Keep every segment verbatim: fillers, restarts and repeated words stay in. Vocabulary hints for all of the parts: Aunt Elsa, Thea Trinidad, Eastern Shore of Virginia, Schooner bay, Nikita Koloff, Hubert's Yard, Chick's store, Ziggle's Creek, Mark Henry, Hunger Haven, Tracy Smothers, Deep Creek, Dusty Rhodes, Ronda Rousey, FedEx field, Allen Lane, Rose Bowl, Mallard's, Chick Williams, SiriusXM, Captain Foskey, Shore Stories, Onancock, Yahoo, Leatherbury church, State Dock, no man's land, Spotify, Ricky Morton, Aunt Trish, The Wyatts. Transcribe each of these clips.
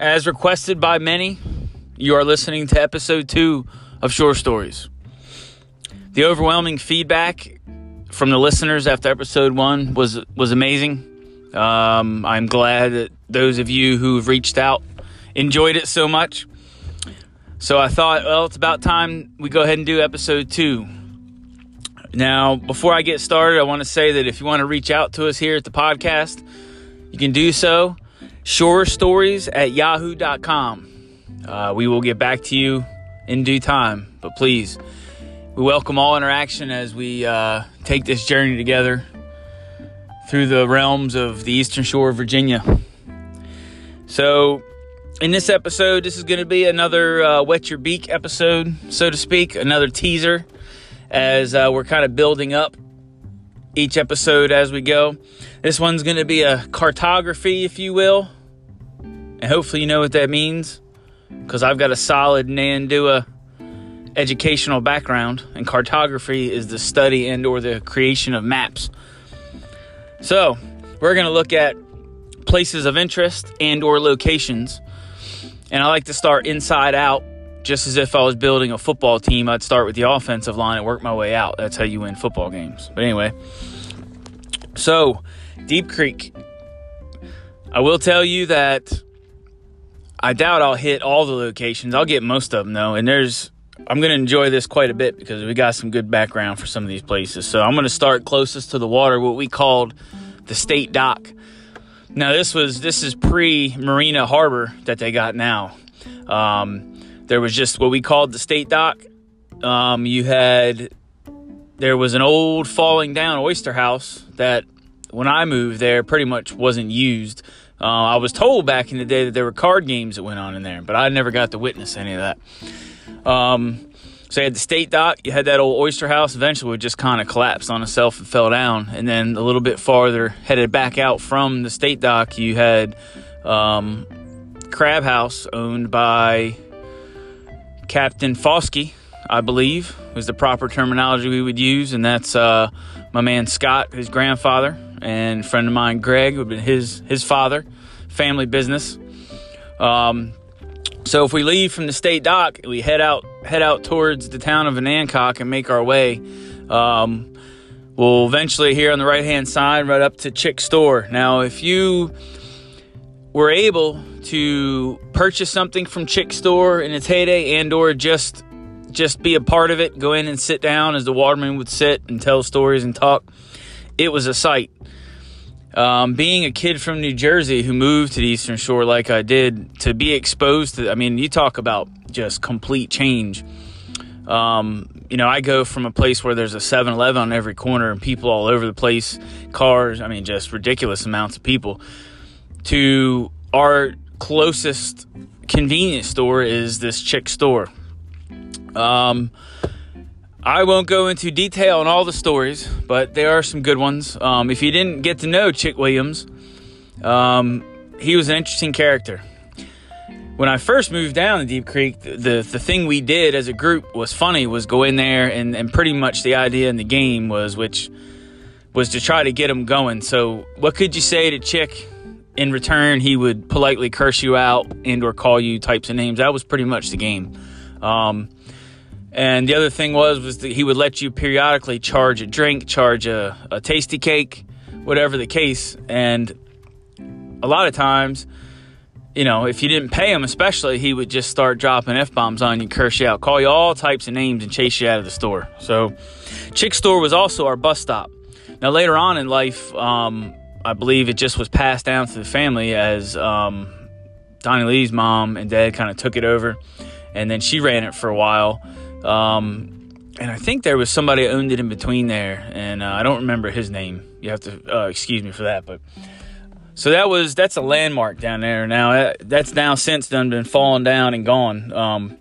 As requested by many, you are listening to episode two of Shore Stories. The overwhelming feedback from the listeners after episode one was was amazing. Um, I'm glad that those of you who've reached out enjoyed it so much. So I thought, well, it's about time we go ahead and do episode two. Now, before I get started, I want to say that if you want to reach out to us here at the podcast, you can do so. shore stories at yahoo dot com. Uh, we will get back to you in due time, but please, we welcome all interaction as we uh, take this journey together through the realms of the Eastern Shore of Virginia. So, in this episode, this is going to be another uh, Wet Your Beak episode, so to speak, another teaser, as uh, we're kind of building up each episode as we go. This one's going to be a cartography, if you will, and hopefully you know what that means, because I've got a solid Nandua educational background, and cartography is the study and or the creation of maps. So we're going to look at places of interest and or locations, and I like to start inside out, just as if I was building a football team. I'd start with the offensive line and work my way out. That's how you win football games. But anyway, so Deep Creek. I will tell you that I doubt I'll hit all the locations. I'll get most of them, though, and there's I'm going to enjoy this quite a bit because we got some good background for some of these places. So I'm going to start closest to the water, what we called the State Dock. Now, this was this is pre-Marina Harbor that they got now. Um, there was just what we called the State Dock. Um, you had, there was an old falling down oyster house that when I moved there pretty much wasn't used. Uh, I was told back in the day that there were card games that went on in there, but I never got to witness any of that. Um, so you had the State Dock, you had that old oyster house, eventually it just kind of collapsed on itself and fell down. And then a little bit farther, headed back out from the State Dock, you had, um, Crab House, owned by Captain Foskey, I believe, was the proper terminology we would use. And that's, uh, my man Scott, his grandfather, and a friend of mine, Greg, who had been his, his father, family business. Um... So if we leave from the State Dock, we head out head out towards the town of Onancock and make our way. Um, we'll eventually here on the right-hand side right up to Chick's store. Now, if you were able to purchase something from Chick's store in its heyday and or just, just be a part of it, go in and sit down as the waterman would sit and tell stories and talk, it was a sight. Um, being a kid from New Jersey who moved to the Eastern Shore like I did, to be exposed to, I mean, you talk about just complete change. Um, you know, I go from a place where there's a seven eleven on every corner and people all over the place, cars, I mean, just ridiculous amounts of people, to our closest convenience store is this Chick's store. Um, I won't go into detail on all the stories, but there are some good ones. Um, if you didn't get to know Chick Williams, um, he was an interesting character. When I first moved down to Deep Creek, the, the, the thing we did as a group was funny, was go in there, and, and pretty much the idea in the game was which was to try to get him going. So what could you say to Chick? In return, he would politely curse you out and or call you types of names. That was pretty much the game. Um... And the other thing was, was that he would let you periodically charge a drink, charge a, a tasty cake, whatever the case. And a lot of times, you know, if you didn't pay him especially, he would just start dropping F-bombs on you, curse you out, call you all types of names and chase you out of the store. So Chick's store was also our bus stop. Now, later on in life, um, I believe it just was passed down to the family as um, Donnie Lee's mom and dad kind of took it over. And then she ran it for a while. Um, and I think there was somebody who owned it in between there, and uh, I don't remember his name. You have to uh, excuse me for that, but so that was that's a landmark down there. Now that, that's now since done been fallen down and gone. Um,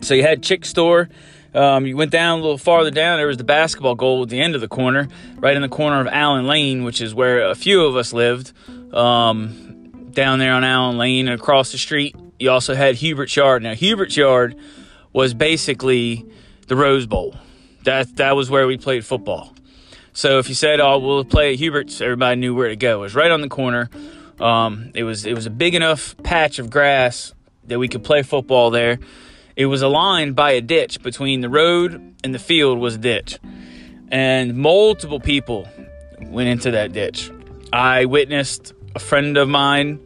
so you had Chick's store. Um, you went down a little farther down. There was the basketball goal at the end of the corner, right in the corner of Allen Lane, which is where a few of us lived. Um, down there on Allen Lane and across the street, you also had Hubert's Yard. Now Hubert's Yard was basically the Rose Bowl. That that was where we played football. So if you said, oh, we'll play at Hubert's, everybody knew where to go. It was right on the corner. Um, it was it was a big enough patch of grass that we could play football there. It was aligned by a ditch. Between the road and the field was a ditch. And multiple people went into that ditch. I witnessed a friend of mine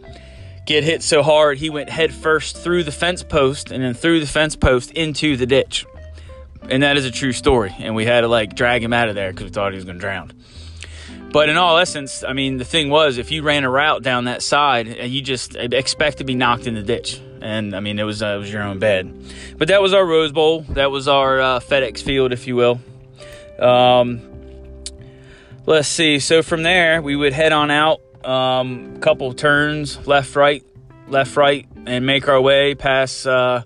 get hit so hard he went head first through the fence post and then through the fence post into the ditch. And that is a true story. And we had to like drag him out of there because we thought he was going to drown. But in all essence, I mean, the thing was, if you ran a route down that side, you just expect to be knocked in the ditch. And, I mean, it was uh, it was your own bed. But that was our Rose Bowl. That was our uh, FedEx field, if you will. Um, let's see. So from there, we would head on out, um, a couple turns, left, right, left, right, and make our way past uh,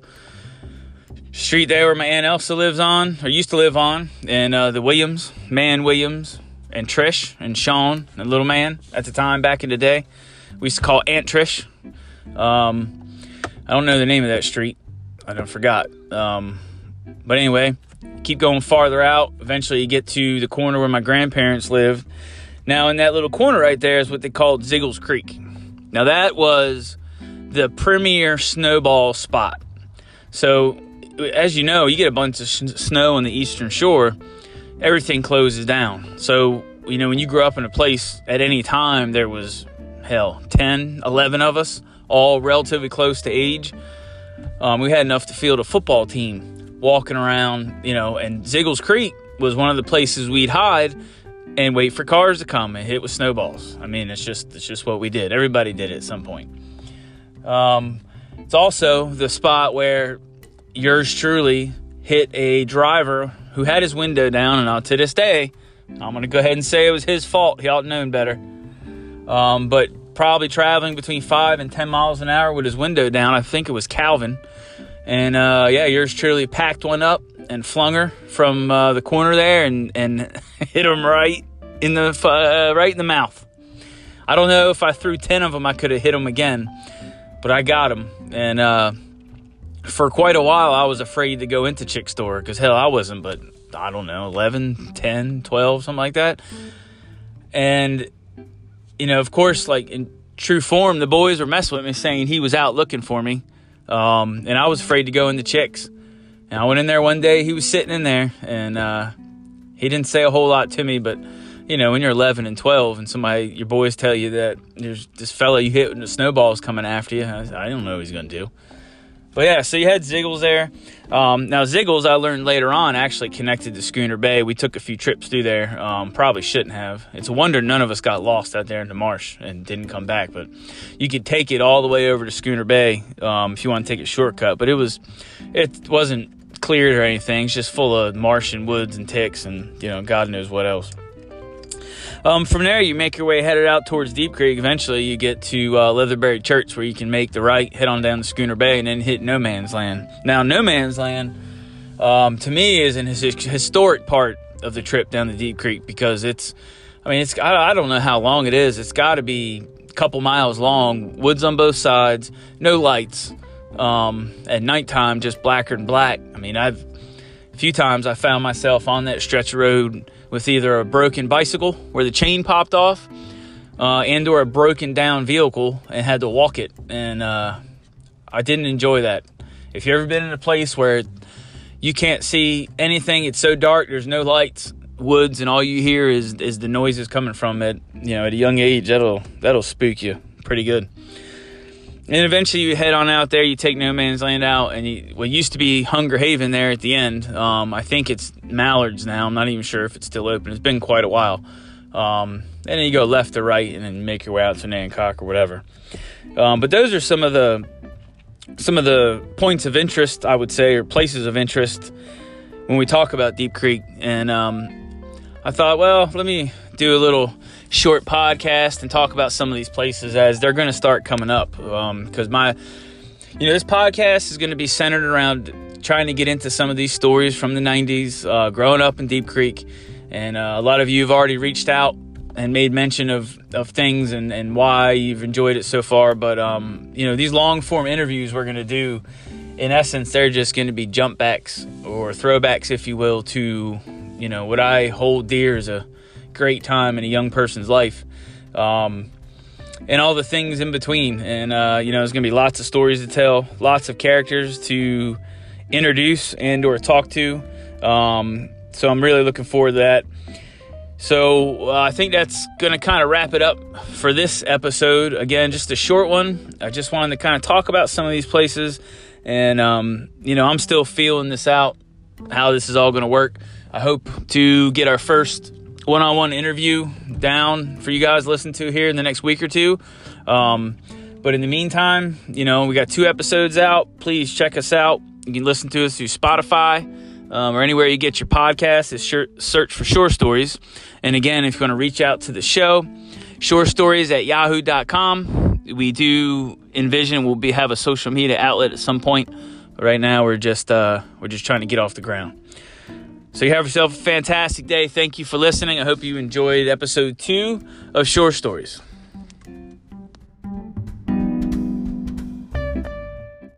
street there where my Aunt Elsa lives on, or used to live on, and uh, the Williams, Man Williams, and Trish, and Sean, and Little Man at the time back in the day. We used to call Aunt Trish. Um, I don't know the name of that street. I don't forgot. Um, but anyway, keep going farther out. Eventually you get to the corner where my grandparents lived. Now in that little corner right there is what they called Ziggle's Creek. Now that was the premier snowball spot. So as you know, you get a bunch of sh- snow on the Eastern Shore, everything closes down. So, you know, when you grew up in a place at any time, there was, hell, ten, eleven of us, all relatively close to age. Um, we had enough to field a football team walking around, you know, and Ziggle's Creek was one of the places we'd hide and wait for cars to come and hit with snowballs. I mean, it's just it's just what we did. Everybody did it at some point. Um, it's also the spot where yours truly hit a driver who had his window down, and I'll, to this day, I'm going to go ahead and say it was his fault. He ought to known better. Um, but probably traveling between five and ten miles an hour with his window down. I think it was Calvin. And, uh, yeah, yours truly packed one up and flung her from uh, the corner there and, and hit him right in the uh, right in the mouth. I don't know if I threw ten of them, I could have hit him again. But I got him. And uh, for quite a while, I was afraid to go into Chick's store because, hell, I wasn't. But, I don't know, eleven, ten, twelve, something like that. And you know, of course, like in true form, the boys were messing with me, saying he was out looking for me. Um, and I was afraid to go into Chick's. And I went in there one day, he was sitting in there, and uh, he didn't say a whole lot to me. But, you know, when you're eleven and twelve and somebody, your boys tell you that there's this fella you hit and the snowball's coming after you, I, I don't know what he's going to do. But yeah, so you had Ziggle's there. Um, now, Ziggle's, I learned later on, actually connected to Schooner Bay. We took a few trips through there. Um, probably shouldn't have. It's a wonder none of us got lost out there in the marsh and didn't come back. But you could take it all the way over to Schooner Bay um, if you want to take a shortcut. But it was, it wasn't cleared or anything. It's just full of marsh and woods and ticks and, you know, God knows what else. Um, from there, you make your way headed out towards Deep Creek. Eventually, you get to uh, Leatherbury Church, where you can make the right, head on down to Schooner Bay, and then hit no man's land. Now, no man's land, um, to me, is an his- historic part of the trip down to Deep Creek because it's, I mean, it's I, I don't know how long it is. It's got to be a couple miles long, woods on both sides, no lights. Um, at nighttime, just blacker and black. I mean, I've a few times I found myself on that stretch of road with either a broken bicycle where the chain popped off uh, and or a broken down vehicle and had to walk it. And uh, I didn't enjoy that. If you've ever been in a place where you can't see anything, it's so dark, there's no lights, woods, and all you hear is is the noises coming from it, you know, at a young age, that'll that'll spook you pretty good. And eventually you head on out there, you take no man's land out, and you, what used to be Hunger Haven there at the end, um, I think it's Mallard's now. I'm not even sure if it's still open. It's been quite a while. Um, and then you go left to right and then make your way out to Onancock or whatever. Um, but those are some of the some of the points of interest, I would say, or places of interest when we talk about Deep Creek. And um, I thought, well, let me do a little short podcast and talk about some of these places as they're going to start coming up um because my you know this podcast is going to be centered around trying to get into some of these stories from the nineties uh growing up in Deep Creek, and uh, a lot of you have already reached out and made mention of of things and and why you've enjoyed it so far. But um you know these long form interviews we're going to do, in essence, they're just going to be jump backs or throwbacks, if you will, to you know what I hold dear as a great time in a young person's life. Um, and all the things in between. And, uh, you know, there's going to be lots of stories to tell, lots of characters to introduce and or talk to. Um, so I'm really looking forward to that. So uh, I think that's going to kind of wrap it up for this episode. Again, just a short one. I just wanted to kind of talk about some of these places. And, um, you know, I'm still feeling this out, how this is all going to work. I hope to get our first one-on-one interview down for you guys to listen to here in the next week or two. Um, but in the meantime, you know, we got two episodes out. Please check us out. You can listen to us through Spotify um, or anywhere you get your podcasts. It's search for Shore Stories. And again, if you want to reach out to the show, shore stories at yahoo dot com. We do envision we'll be have a social media outlet at some point. But right now, we're just uh, we're just trying to get off the ground. So you have yourself a fantastic day. Thank you for listening. I hope you enjoyed episode two of Shore Stories.